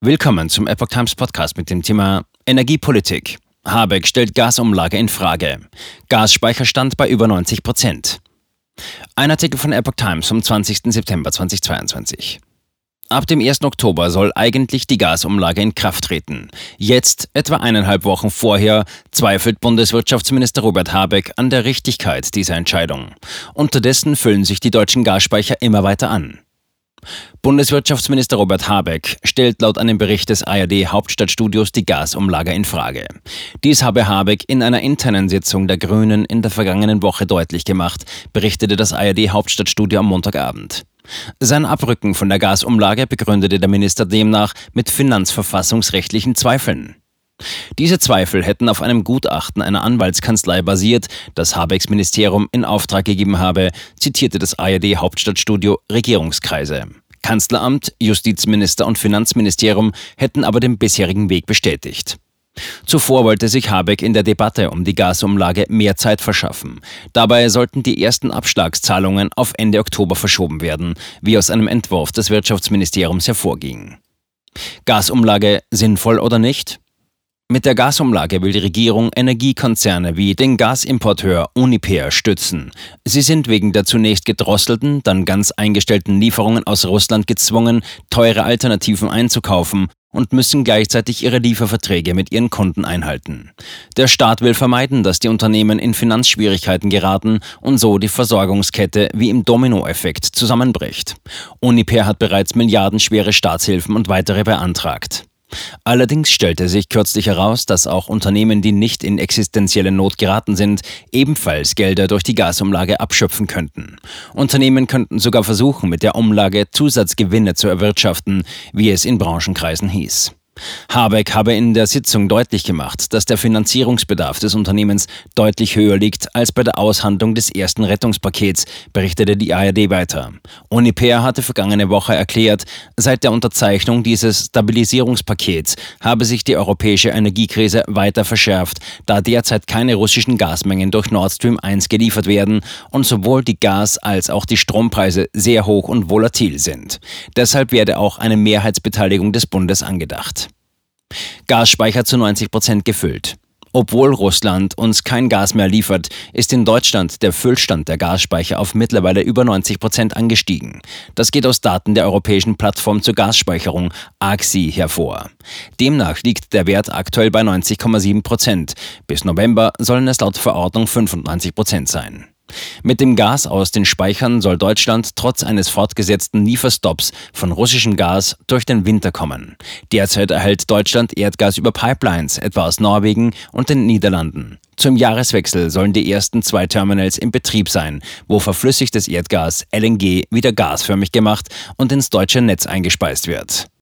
Willkommen zum Epoch Times Podcast mit dem Thema Energiepolitik. Habeck stellt Gasumlage in Frage. Gasspeicherstand bei über 90%. Ein Artikel von Epoch Times vom 20. September 2022. Ab dem 1. Oktober soll eigentlich die Gasumlage in Kraft treten. Jetzt, etwa 1,5 Wochen vorher, zweifelt Bundeswirtschaftsminister Robert Habeck an der Richtigkeit dieser Entscheidung. Unterdessen füllen sich die deutschen Gasspeicher immer weiter an. Bundeswirtschaftsminister Robert Habeck stellt laut einem Bericht des ARD-Hauptstadtstudios die Gasumlage in Frage. Dies habe Habeck in einer internen Sitzung der Grünen in der vergangenen Woche deutlich gemacht, berichtete das ARD-Hauptstadtstudio am Montagabend. Sein Abrücken von der Gasumlage begründete der Minister demnach mit finanzverfassungsrechtlichen Zweifeln. Diese Zweifel hätten auf einem Gutachten einer Anwaltskanzlei basiert, das Habecks Ministerium in Auftrag gegeben habe, zitierte das ARD-Hauptstadtstudio Regierungskreise. Kanzleramt, Justizminister und Finanzministerium hätten aber den bisherigen Weg bestätigt. Zuvor wollte sich Habeck in der Debatte um die Gasumlage mehr Zeit verschaffen. Dabei sollten die ersten Abschlagszahlungen auf Ende Oktober verschoben werden, wie aus einem Entwurf des Wirtschaftsministeriums hervorging. Gasumlage sinnvoll oder nicht? Mit der Gasumlage will die Regierung Energiekonzerne wie den Gasimporteur Uniper stützen. Sie sind wegen der zunächst gedrosselten, dann ganz eingestellten Lieferungen aus Russland gezwungen, teure Alternativen einzukaufen und müssen gleichzeitig ihre Lieferverträge mit ihren Kunden einhalten. Der Staat will vermeiden, dass die Unternehmen in Finanzschwierigkeiten geraten und so die Versorgungskette wie im Dominoeffekt zusammenbricht. Uniper hat bereits milliardenschwere Staatshilfen und weitere beantragt. Allerdings stellte sich kürzlich heraus, dass auch Unternehmen, die nicht in existenzielle Not geraten sind, ebenfalls Gelder durch die Gasumlage abschöpfen könnten. Unternehmen könnten sogar versuchen, mit der Umlage Zusatzgewinne zu erwirtschaften, wie es in Branchenkreisen hieß. Habeck habe in der Sitzung deutlich gemacht, dass der Finanzierungsbedarf des Unternehmens deutlich höher liegt als bei der Aushandlung des ersten Rettungspakets, berichtete die ARD weiter. Uniper hatte vergangene Woche erklärt, seit der Unterzeichnung dieses Stabilisierungspakets habe sich die europäische Energiekrise weiter verschärft, da derzeit keine russischen Gasmengen durch Nord Stream 1 geliefert werden und sowohl die Gas- als auch die Strompreise sehr hoch und volatil sind. Deshalb werde auch eine Mehrheitsbeteiligung des Bundes angedacht. Gasspeicher zu 90% gefüllt. Obwohl Russland uns kein Gas mehr liefert, ist in Deutschland der Füllstand der Gasspeicher auf mittlerweile über 90% angestiegen. Das geht aus Daten der Europäischen Plattform zur Gasspeicherung, AGSI, hervor. Demnach liegt der Wert aktuell bei 90,7%. Bis November sollen es laut Verordnung 95% sein. Mit dem Gas aus den Speichern soll Deutschland trotz eines fortgesetzten Lieferstopps von russischem Gas durch den Winter kommen. Derzeit erhält Deutschland Erdgas über Pipelines, etwa aus Norwegen und den Niederlanden. Zum Jahreswechsel sollen die ersten 2 Terminals in Betrieb sein, wo verflüssigtes Erdgas, LNG, wieder gasförmig gemacht und ins deutsche Netz eingespeist wird.